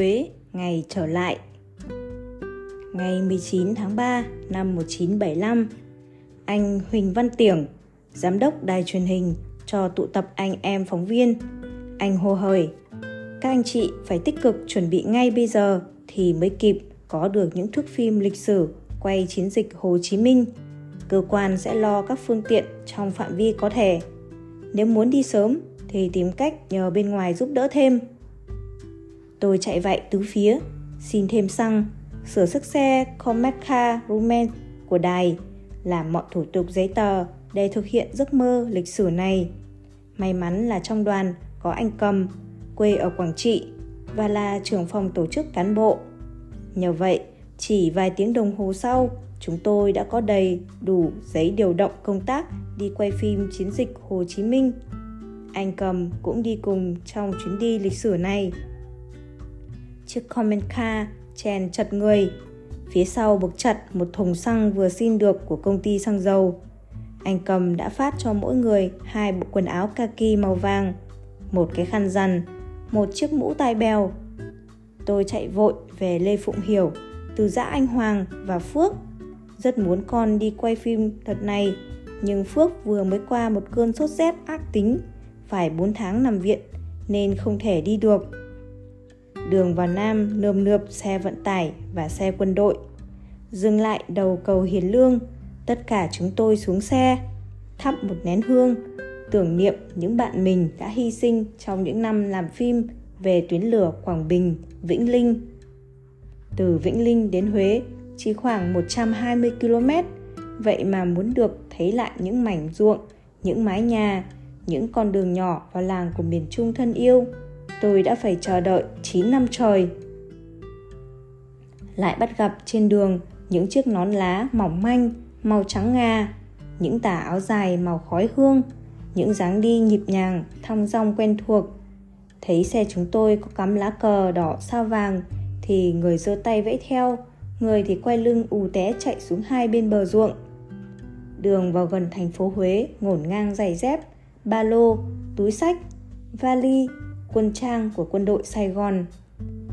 Huế ngày trở lại. Ngày 19 tháng 3 năm 1975, anh Huỳnh Văn Tiểng, giám đốc đài truyền hình, cho tụ tập anh em phóng viên. Anh hô hời: các anh chị phải tích cực chuẩn bị ngay bây giờ thì mới kịp có được những thước phim lịch sử quay chiến dịch Hồ Chí Minh. Cơ quan sẽ lo các phương tiện trong phạm vi có thể. Nếu muốn đi sớm thì tìm cách nhờ bên ngoài giúp đỡ thêm. Tôi chạy vạy tứ phía, xin thêm xăng, sửa sức xe Comarca Rumen của đài, làm mọi thủ tục giấy tờ để thực hiện giấc mơ lịch sử này. May mắn là trong đoàn có anh Cầm, quê ở Quảng Trị và là trưởng phòng tổ chức cán bộ. Nhờ vậy, chỉ vài tiếng đồng hồ sau, chúng tôi đã có đầy đủ giấy điều động công tác đi quay phim chiến dịch Hồ Chí Minh. Anh Cầm cũng đi cùng trong chuyến đi lịch sử này. Chiếc comment car chèn chật người, phía sau buộc chặt một thùng xăng vừa xin được của công ty xăng dầu. Anh Cầm đã phát cho mỗi người 2 bộ quần áo kaki màu vàng, một cái khăn rằn, một chiếc mũ tai bèo. Tôi chạy vội về Lê Phụng Hiểu từ dã Anh Hoàng và Phước. Rất muốn con đi quay phim thật này, nhưng Phước vừa mới qua một cơn sốt rét ác tính, phải 4 tháng nằm viện nên không thể đi được. Đường vào Nam nườm nượp xe vận tải và xe quân đội. Dừng lại đầu cầu Hiền Lương, tất cả chúng tôi xuống xe, thắp một nén hương, tưởng niệm những bạn mình đã hy sinh trong những năm làm phim về tuyến lửa Quảng Bình, Vĩnh Linh. Từ Vĩnh Linh đến Huế chỉ khoảng 120 km, vậy mà muốn được thấy lại những mảnh ruộng, những mái nhà, những con đường nhỏ vào làng của miền Trung thân yêu, tôi đã phải chờ đợi 9 năm trời. Lại bắt gặp trên đường những chiếc nón lá mỏng manh, màu trắng ngà, những tà áo dài màu khói hương, những dáng đi nhịp nhàng, thong dong quen thuộc. Thấy xe chúng tôi có cắm lá cờ đỏ sao vàng thì người giơ tay vẫy theo, người thì quay lưng ù té chạy xuống hai bên bờ ruộng. Đường vào gần thành phố Huế ngổn ngang giày dép, ba lô, túi xách, vali, quân trang của quân đội Sài Gòn.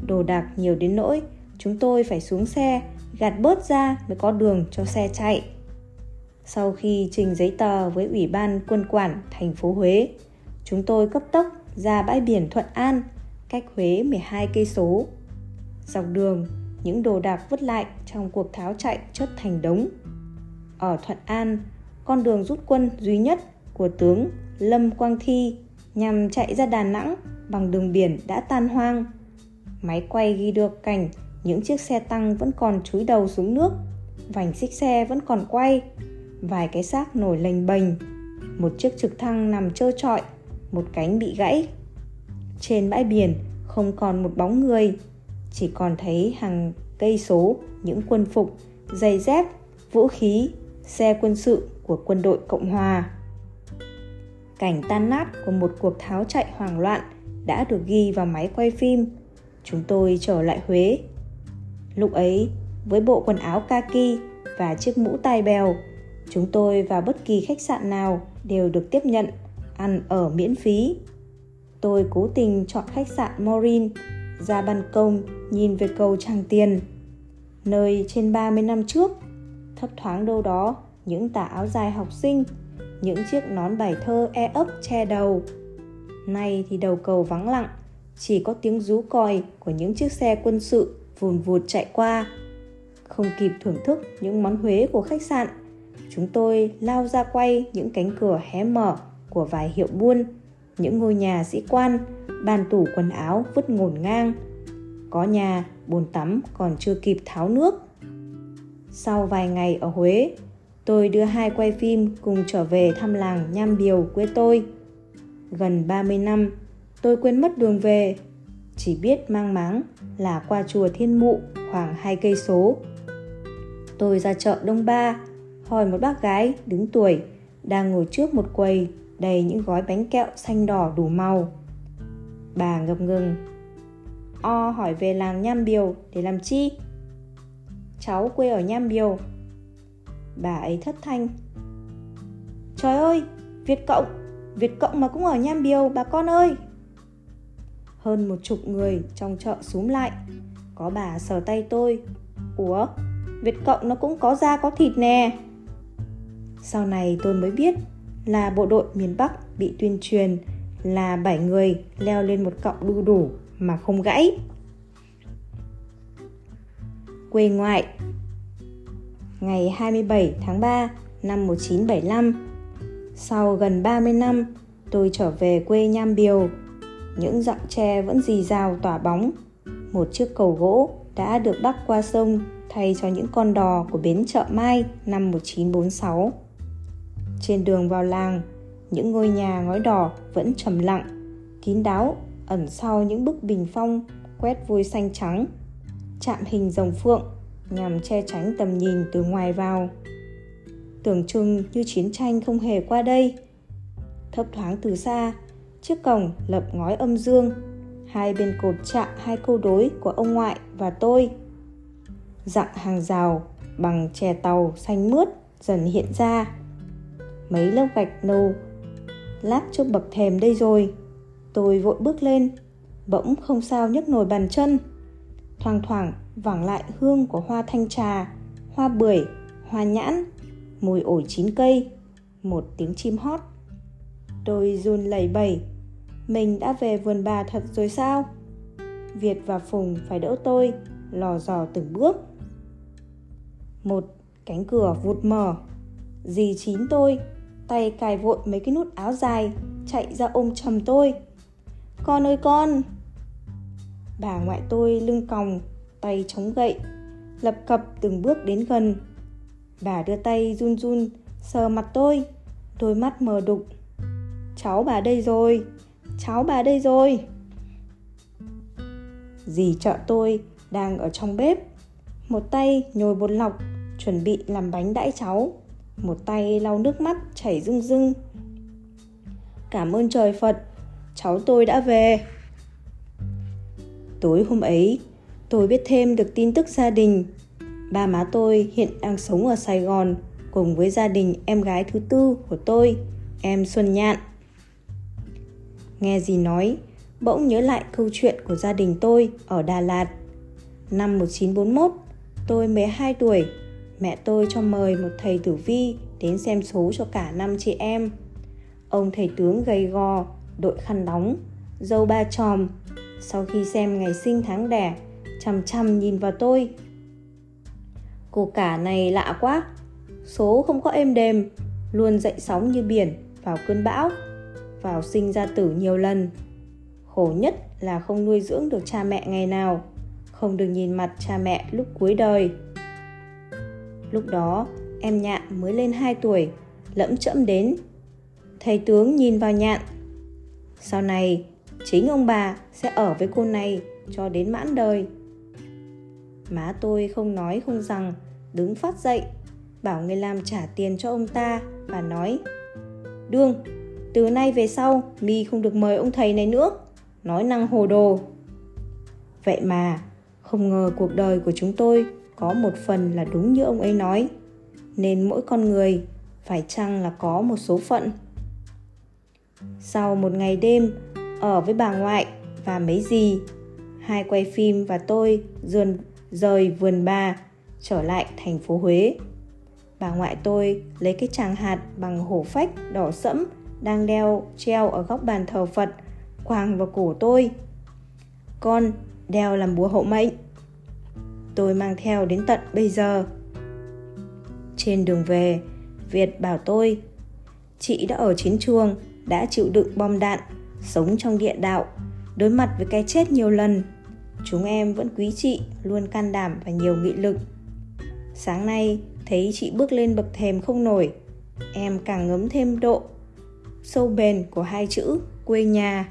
Đồ đạc nhiều đến nỗi chúng tôi phải xuống xe gạt bớt ra mới có đường cho xe chạy. Sau khi trình giấy tờ với Ủy ban Quân quản thành phố Huế, chúng tôi cấp tốc ra bãi biển Thuận An, cách Huế 12 cây số. Dọc đường, những đồ đạc vứt lại trong cuộc tháo chạy chất thành đống. Ở Thuận An, con đường rút quân duy nhất của tướng Lâm Quang Thi nhằm chạy ra Đà Nẵng bằng đường biển đã tan hoang. Máy quay ghi được cảnh những chiếc xe tăng vẫn còn chúi đầu xuống nước, vành xích xe vẫn còn quay, vài cái xác nổi lềnh bềnh, một chiếc trực thăng nằm trơ trọi, một cánh bị gãy. Trên bãi biển không còn một bóng người, chỉ còn thấy hàng cây số những quân phục, giày dép, vũ khí, xe quân sự của quân đội Cộng hòa. Cảnh tan nát của một cuộc tháo chạy hoảng loạn đã được ghi vào máy quay phim. Chúng tôi trở lại Huế. Lúc ấy, với bộ quần áo kaki và chiếc mũ tai bèo, chúng tôi vào bất kỳ khách sạn nào đều được tiếp nhận, ăn ở miễn phí. Tôi cố tình chọn khách sạn Morin, ra ban công nhìn về cầu Tràng Tiền, nơi trên 30 năm trước, thấp thoáng đâu đó những tà áo dài học sinh, những chiếc nón bài thơ e ấp che đầu. Nay thì đầu cầu vắng lặng, chỉ có tiếng rú còi của những chiếc xe quân sự vùn vụt chạy qua. Không kịp thưởng thức những món Huế của khách sạn, chúng tôi lao ra quay những cánh cửa hé mở của vài hiệu buôn, những ngôi nhà sĩ quan, bàn tủ quần áo vứt ngổn ngang. Có nhà bồn tắm còn chưa kịp tháo nước. Sau vài ngày ở Huế, tôi đưa hai quay phim cùng trở về thăm làng Nham Biều quê tôi. Gần 30 năm, tôi quên mất đường về, chỉ biết mang máng là qua chùa Thiên Mụ khoảng 2 cây số. Tôi ra chợ Đông Ba, hỏi một bác gái đứng tuổi đang ngồi trước một quầy đầy những gói bánh kẹo xanh đỏ đủ màu. Bà ngập ngừng: "O hỏi về làng Nham Biều để làm chi?" "Cháu quê ở Nham Biều." Bà ấy thất thanh: "Trời ơi, Việt Cộng mà cũng ở Nham Biều bà con ơi." hơn 10 người trong chợ xúm lại. Có bà sờ tay tôi: "Ủa, Việt Cộng nó cũng có da có thịt nè." Sau này tôi mới biết là bộ đội miền Bắc bị tuyên truyền là 7 người leo lên một cọng đu đủ mà không gãy. Quê ngoại. Ngày 27 tháng 3 năm 1975, sau gần 30 năm, tôi trở về quê Nham Biều. Những rặng tre vẫn rì rào tỏa bóng. Một chiếc cầu gỗ đã được bắc qua sông thay cho những con đò của bến Chợ Mai năm 1946. Trên đường vào làng, những ngôi nhà ngói đỏ vẫn trầm lặng, kín đáo ẩn sau những bức bình phong quét vôi xanh trắng, chạm hình rồng phượng nhằm che chắn tầm nhìn từ ngoài vào. Tưởng chừng như chiến tranh không hề qua đây. Thấp thoáng từ xa, chiếc cổng lợp ngói âm dương, hai bên cột chạm hai câu đối của ông ngoại và tôi. Dặng hàng rào bằng tre tàu xanh mướt dần hiện ra. Mấy lớp gạch nâu lát trước bậc thềm đây rồi. Tôi vội bước lên, bỗng không sao nhấc nổi bàn chân. Thoang thoảng vẳng lại hương của hoa thanh trà, hoa bưởi, hoa nhãn, mùi ổi chín cây, một tiếng chim hót. Tôi run lẩy bẩy. Mình đã về vườn bà thật rồi sao? Việt và Phùng phải đỡ tôi lò dò từng bước. Một cánh cửa vụt mở. Dì Chín tôi tay cài vội mấy cái nút áo dài, chạy ra ôm chầm tôi: "Con ơi con!" Bà ngoại tôi lưng còng, tay chống gậy, lập cập từng bước đến gần. Bà đưa tay run run sờ mặt tôi, đôi mắt mờ đục: "Cháu bà đây rồi, cháu bà đây rồi." Dì Chợ tôi đang ở trong bếp, một tay nhồi bột lọc chuẩn bị làm bánh đãi cháu, một tay lau nước mắt chảy rưng rưng. "Cảm ơn trời Phật, cháu tôi đã về." Tối hôm ấy, tôi biết thêm được tin tức gia đình. Ba má tôi hiện đang sống ở Sài Gòn cùng với gia đình em gái thứ tư của tôi, em Xuân Nhạn. Nghe dì nói, bỗng nhớ lại câu chuyện của gia đình tôi ở Đà Lạt. Năm 1941, tôi 12 tuổi, mẹ tôi cho mời một thầy tử vi đến xem số cho cả 5 chị em. Ông thầy tướng gầy gò, đội khăn đóng, râu ba chòm. Sau khi xem ngày sinh tháng đẻ, chằm chằm nhìn vào tôi: "Cô cả này lạ quá, số không có êm đềm, luôn dậy sóng như biển, vào cơn bão, vào sinh ra tử nhiều lần. Khổ nhất là không nuôi dưỡng được cha mẹ ngày nào, không được nhìn mặt cha mẹ lúc cuối đời." Lúc đó em Nhạn mới lên 2 tuổi, lẫm chẫm đến. Thầy tướng nhìn vào Nhạn: "Sau này chính ông bà sẽ ở với cô này cho đến mãn đời." Má tôi không nói không rằng, đứng phát dậy, bảo người làm trả tiền cho ông ta. Bà nói: "Đương, từ nay về sau mi không được mời ông thầy này nữa, nói năng hồ đồ." Vậy mà không ngờ cuộc đời của chúng tôi có một phần là đúng như ông ấy nói, nên mỗi con người phải chăng là có một số phận. Sau một ngày đêm ở với bà ngoại và mấy dì, hai quay phim và tôi rời vườn bà trở lại thành phố Huế. Bà ngoại tôi lấy cái tràng hạt bằng hổ phách đỏ sẫm đang treo ở góc bàn thờ Phật quàng vào cổ tôi: "Con đeo làm búa hộ mệnh." Tôi mang theo đến tận bây giờ. Trên đường về, Việt bảo tôi: "Chị đã ở chiến trường, đã chịu đựng bom đạn, sống trong địa đạo, đối mặt với cái chết nhiều lần. Chúng em vẫn quý chị, luôn can đảm và nhiều nghị lực. Sáng nay thấy chị bước lên bậc thềm không nổi, em càng ngấm thêm độ sâu bền của hai chữ quê nhà."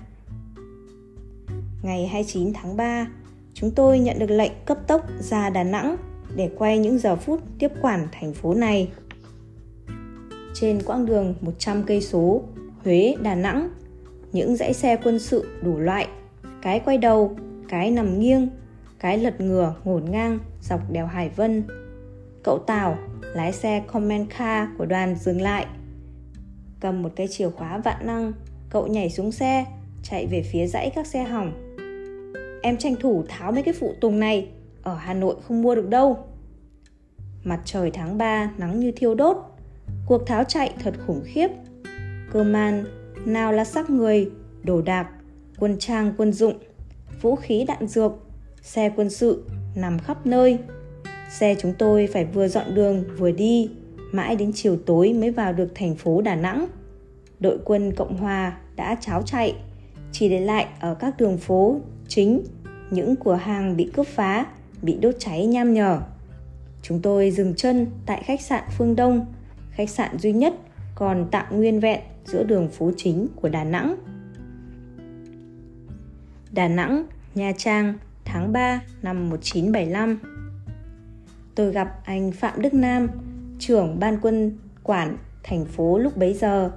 Ngày 29 tháng 3, chúng tôi nhận được lệnh cấp tốc ra Đà Nẵng để quay những giờ phút tiếp quản thành phố này. Trên quãng đường 100 cây số Huế-Đà Nẵng, những dãy xe quân sự đủ loại, cái quay đầu, cái nằm nghiêng, cái lật ngửa ngổn ngang dọc đèo Hải Vân. Cậu Tảo, lái xe comment car của đoàn, dừng lại. Cầm một cái chìa khóa vạn năng, cậu nhảy xuống xe, chạy về phía dãy các xe hỏng. em tranh thủ tháo mấy cái phụ tùng này, ở Hà Nội không mua được đâu. Mặt trời tháng 3 nắng như thiêu đốt, cuộc tháo chạy thật khủng khiếp. Cơ man, nào là xác người, đồ đạc, quân trang quân dụng, vũ khí đạn dược, xe quân sự nằm khắp nơi. Xe chúng tôi phải vừa dọn đường vừa đi, mãi đến chiều tối mới vào được thành phố Đà Nẵng. Đội quân Cộng Hòa đã cháo chạy, chỉ để lại ở các đường phố chính những cửa hàng bị cướp phá, bị đốt cháy nham nhở. Chúng tôi dừng chân tại khách sạn Phương Đông, khách sạn duy nhất còn tạm nguyên vẹn giữa đường phố chính của Đà Nẵng. Đà Nẵng, Nha Trang, tháng 3 năm 1975. Tôi gặp anh Phạm Đức Nam, trưởng ban quân quản thành phố lúc bấy giờ.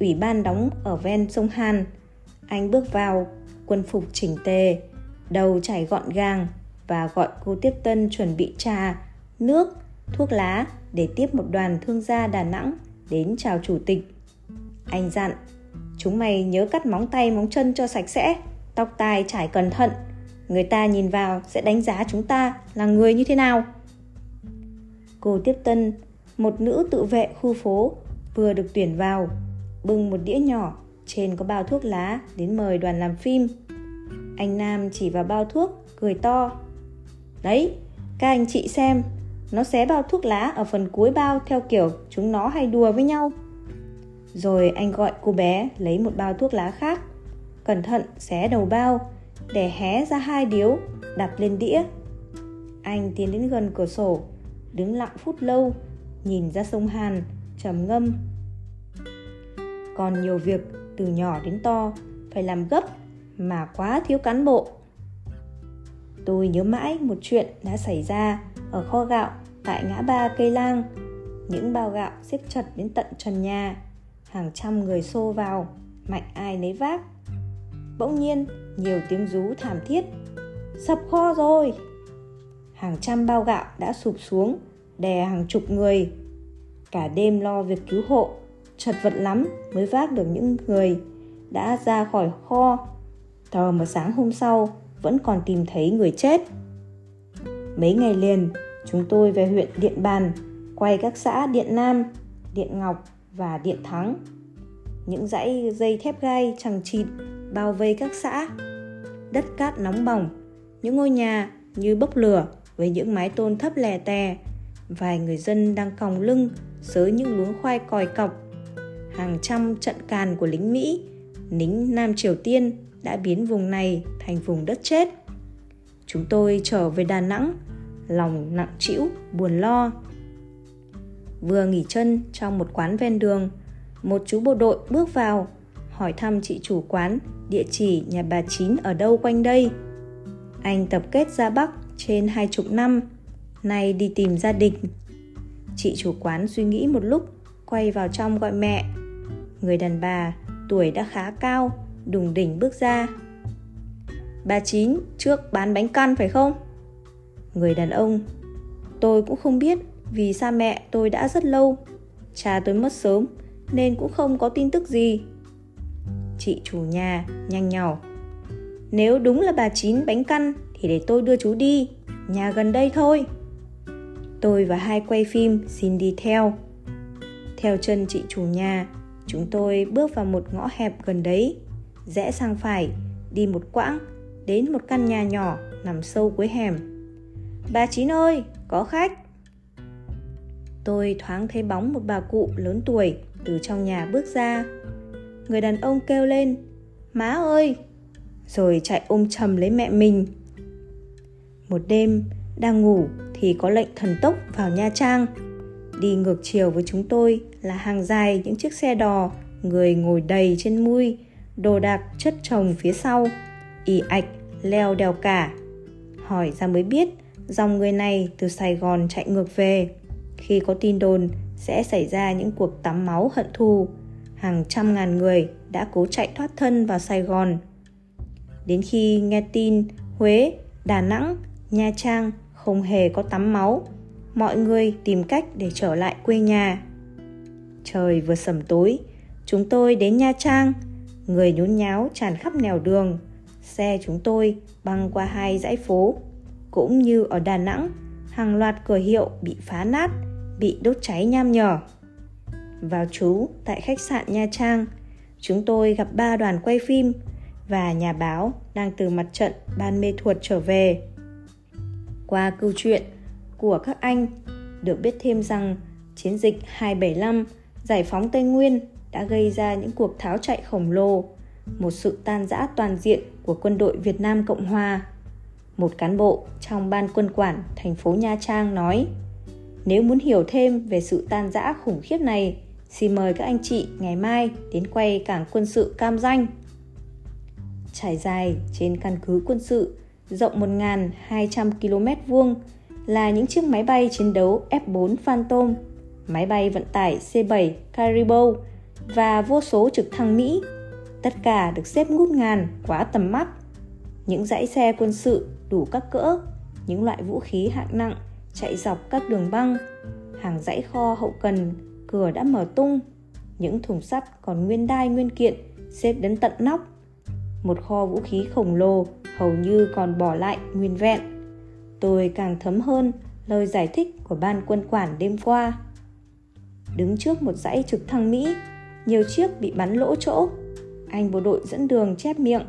Ủy ban đóng ở ven sông Hàn. Anh bước vào, quân phục chỉnh tề, đầu chải gọn gàng, và gọi cô tiếp tân chuẩn bị trà, nước, thuốc lá để tiếp một đoàn thương gia Đà Nẵng đến chào chủ tịch. Anh dặn, chúng mày nhớ cắt móng tay móng chân cho sạch sẽ, tóc tai chải cẩn thận, người ta nhìn vào sẽ đánh giá chúng ta là người như thế nào. Cô tiếp tân, một nữ tự vệ khu phố, vừa được tuyển vào, bưng một đĩa nhỏ, trên có bao thuốc lá, đến mời đoàn làm phim. Anh Nam chỉ vào bao thuốc, cười to. Đấy, các anh chị xem, nó xé bao thuốc lá ở phần cuối bao theo kiểu chúng nó hay đùa với nhau. Rồi anh gọi cô bé lấy một bao thuốc lá khác, cẩn thận xé đầu bao, để hé ra hai điếu, đặt lên đĩa. Anh tiến đến gần cửa sổ, đứng lặng phút lâu, nhìn ra sông Hàn, trầm ngâm. Còn nhiều việc từ nhỏ đến to phải làm gấp mà quá thiếu cán bộ. Tôi nhớ mãi một chuyện đã xảy ra ở kho gạo tại ngã ba Cây Lang. Những bao gạo xếp chật đến tận trần nhà, hàng trăm người xô vào, mạnh ai nấy vác. Bỗng nhiên nhiều tiếng rú thảm thiết, sập kho rồi. Hàng trăm bao gạo đã sụp xuống, đè hàng chục người. Cả đêm lo việc cứu hộ, chật vật lắm mới vác được những người đã ra khỏi kho. Tờ mà sáng hôm sau vẫn còn tìm thấy người chết. Mấy ngày liền chúng tôi về huyện Điện Bàn, quay các xã Điện Nam, Điện Ngọc và Điện Thắng. Những dãy dây thép gai chằng chịt bao vây các xã. Đất cát nóng bỏng, những ngôi nhà như bốc lửa với những mái tôn thấp lè tè. Vài người dân đang còng lưng xới những luống khoai còi cọc. Hàng trăm trận càn của lính Mỹ, lính Nam Triều Tiên đã biến vùng này thành vùng đất chết. Chúng tôi trở về Đà Nẵng, lòng nặng trĩu, buồn lo. Vừa nghỉ chân trong một quán ven đường, một chú bộ đội bước vào, hỏi thăm chị chủ quán địa chỉ nhà bà Chín ở đâu quanh đây. Anh tập kết ra Bắc trên 20 năm, nay đi tìm gia đình. Chị chủ quán suy nghĩ một lúc, quay vào trong gọi mẹ. Người đàn bà tuổi đã khá cao, đùng đỉnh bước ra. Bà Chín trước bán bánh căn phải không? Người đàn ông, tôi cũng không biết vì xa mẹ tôi đã rất lâu. Cha tôi mất sớm nên cũng không có tin tức gì. Chị chủ nhà nhanh nhỏ, nếu đúng là bà Chín bánh căn thì để tôi đưa chú đi, nhà gần đây thôi. Tôi và hai quay phim xin đi theo. Theo chân chị chủ nhà, chúng tôi bước vào một ngõ hẹp gần đấy, rẽ sang phải, đi một quãng, đến một căn nhà nhỏ nằm sâu cuối hẻm. Bà Chín ơi, có khách! Tôi thoáng thấy bóng một bà cụ lớn tuổi từ trong nhà bước ra. Người đàn ông kêu lên, má ơi! Rồi chạy ôm chầm lấy mẹ mình. Một đêm, đang ngủ thì có lệnh thần tốc vào Nha Trang. Đi ngược chiều với chúng tôi là hàng dài những chiếc xe đò, người ngồi đầy trên mui, đồ đạc chất chồng phía sau, ì ạch, leo đèo cả. Hỏi ra mới biết, dòng người này từ Sài Gòn chạy ngược về. Khi có tin đồn, sẽ xảy ra những cuộc tắm máu hận thù. Hàng trăm ngàn người đã cố chạy thoát thân vào Sài Gòn. Đến khi nghe tin Huế, Đà Nẵng, Nha Trang không hề có tắm máu, mọi người tìm cách để trở lại quê nhà. Trời vừa sẩm tối, chúng tôi đến Nha Trang. Người nhốn nháo tràn khắp nẻo đường, Xe chúng tôi băng qua hai dãy phố. Cũng như ở Đà Nẵng, hàng loạt cửa hiệu bị phá nát, bị đốt cháy nham nhở. Vào trú tại khách sạn Nha Trang, chúng tôi gặp ba đoàn quay phim và nhà báo đang từ mặt trận Ban Mê Thuột trở về. Qua câu chuyện của các anh, được biết thêm rằng chiến dịch 275 giải phóng Tây Nguyên đã gây ra những cuộc tháo chạy khổng lồ, một sự tan rã toàn diện của quân đội Việt Nam Cộng Hòa. Một cán bộ trong ban quân quản thành phố Nha Trang nói, nếu muốn hiểu thêm về sự tan rã khủng khiếp này, xin mời các anh chị ngày mai đến quay cảng quân sự Cam Ranh. Trải dài trên căn cứ quân sự rộng 1.200 km vuông là những chiếc máy bay chiến đấu F-4 Phantom, máy bay vận tải C-7 Caribou và vô số trực thăng Mỹ. Tất cả được xếp ngút ngàn quá tầm mắt. Những dãy xe quân sự đủ các cỡ, những loại vũ khí hạng nặng chạy dọc các đường băng, hàng dãy kho hậu cần, cửa đã mở tung, những thùng sắt còn nguyên đai nguyên kiện xếp đến tận nóc. Một kho vũ khí khổng lồ hầu như còn bỏ lại nguyên vẹn. Tôi càng thấm hơn lời giải thích của ban quân quản đêm qua. Đứng trước một dãy trực thăng Mỹ, nhiều chiếc bị bắn lỗ chỗ, anh bộ đội dẫn đường chép miệng.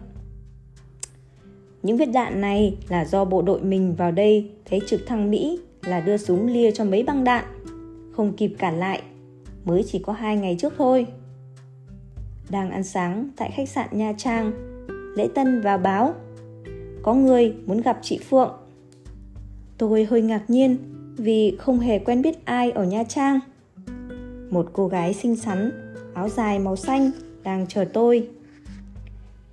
Những vết đạn này là do bộ đội mình vào đây thấy trực thăng Mỹ là đưa súng lia cho mấy băng đạn, không kịp cản lại, mới chỉ có 2 ngày trước thôi. Đang ăn sáng tại khách sạn Nha Trang, lễ tân vào báo, có người muốn gặp chị Phượng. Tôi hơi ngạc nhiên vì không hề quen biết ai ở Nha Trang. Một cô gái xinh xắn, áo dài màu xanh đang chờ tôi.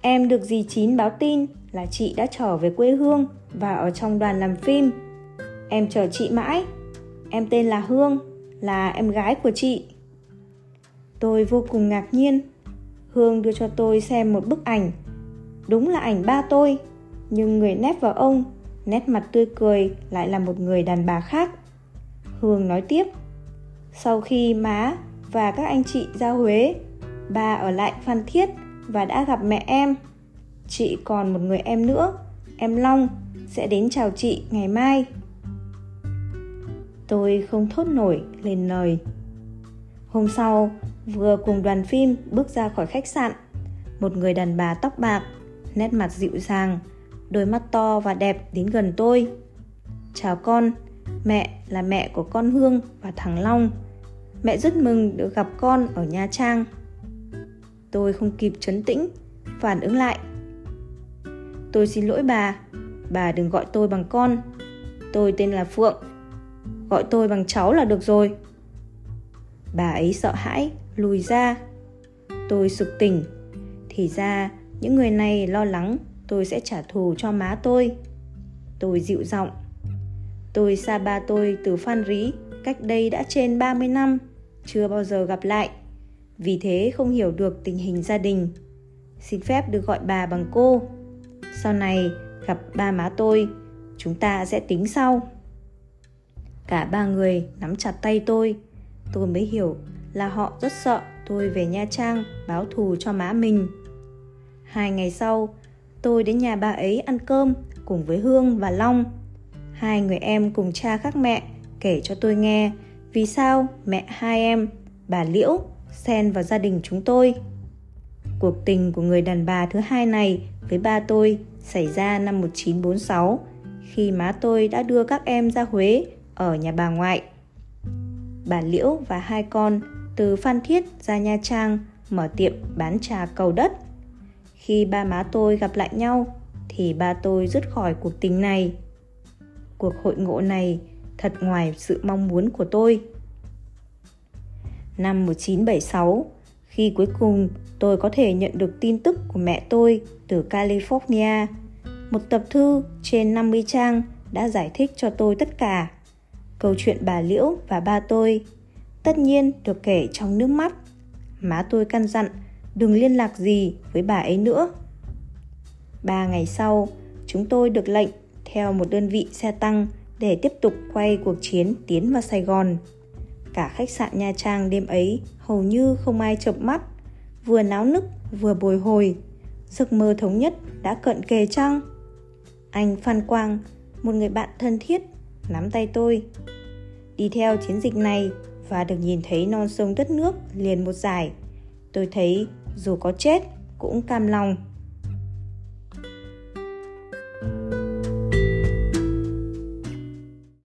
Em được dì Chín báo tin là chị đã trở về quê hương và ở trong đoàn làm phim. Em chờ chị mãi. Em tên là Hương, là em gái của chị. Tôi vô cùng ngạc nhiên. Hương đưa cho tôi xem một bức ảnh. Đúng là ảnh ba tôi, nhưng người nép vào ông, nét mặt tươi cười lại là một người đàn bà khác. Hương nói tiếp, sau khi má và các anh chị ra Huế, ba ở lại Phan Thiết và đã gặp mẹ em. Chị còn một người em nữa, em Long, sẽ đến chào chị ngày mai. Tôi không thốt nổi lên lời. Hôm sau, vừa cùng đoàn phim bước ra khỏi khách sạn, một người đàn bà tóc bạc, nét mặt dịu dàng, đôi mắt to và đẹp đến gần tôi. Chào con, mẹ là mẹ của con Hương và thằng Long. Mẹ rất mừng được gặp con ở Nha Trang. Tôi không kịp trấn tĩnh, phản ứng lại. Tôi xin lỗi bà đừng gọi tôi bằng con. Tôi tên là Phượng, gọi tôi bằng cháu là được rồi. Bà ấy sợ hãi, lùi ra. Tôi sực tỉnh, thì ra những người này lo lắng tôi sẽ trả thù cho má tôi. Tôi dịu giọng, tôi xa ba tôi từ Phan Rí cách đây đã trên 30 năm, chưa bao giờ gặp lại. Vì thế không hiểu được tình hình gia đình. Xin phép được gọi bà bằng cô. Sau này gặp ba má tôi, chúng ta sẽ tính sau. Cả ba người nắm chặt tay tôi mới hiểu là họ rất sợ tôi về Nha Trang báo thù cho má mình. 2 ngày sau, tôi đến nhà bà ấy ăn cơm cùng với Hương và Long. 2 người em cùng cha khác mẹ kể cho tôi nghe vì sao mẹ hai em, bà Liễu, xen vào gia đình chúng tôi. Cuộc tình của người đàn bà thứ hai này với ba tôi xảy ra năm 1946, khi má tôi đã đưa các em ra Huế ở nhà bà ngoại. Bà Liễu và 2 con từ Phan Thiết ra Nha Trang mở tiệm bán trà Cầu Đất. Khi ba má tôi gặp lại nhau thì ba tôi dứt khỏi cuộc tình này. Cuộc hội ngộ này thật ngoài sự mong muốn của tôi. Năm 1976, khi cuối cùng tôi có thể nhận được tin tức của mẹ tôi từ California, một tập thư trên 50 trang đã giải thích cho tôi tất cả. Câu chuyện bà Liễu và ba tôi tất nhiên được kể trong nước mắt. Má tôi căn dặn đừng liên lạc gì với bà ấy nữa. 3 ngày sau, chúng tôi được lệnh theo một đơn vị xe tăng để tiếp tục quay cuộc chiến tiến vào Sài Gòn. Cả khách sạn Nha Trang đêm ấy hầu như không ai chợp mắt, vừa náo nức vừa bồi hồi, giấc mơ thống nhất đã cận kề chăng? Anh Phan Quang, một người bạn thân thiết, nắm tay tôi đi theo chiến dịch này và được nhìn thấy non sông đất nước liền một dải. Tôi thấy dù có chết cũng cam lòng.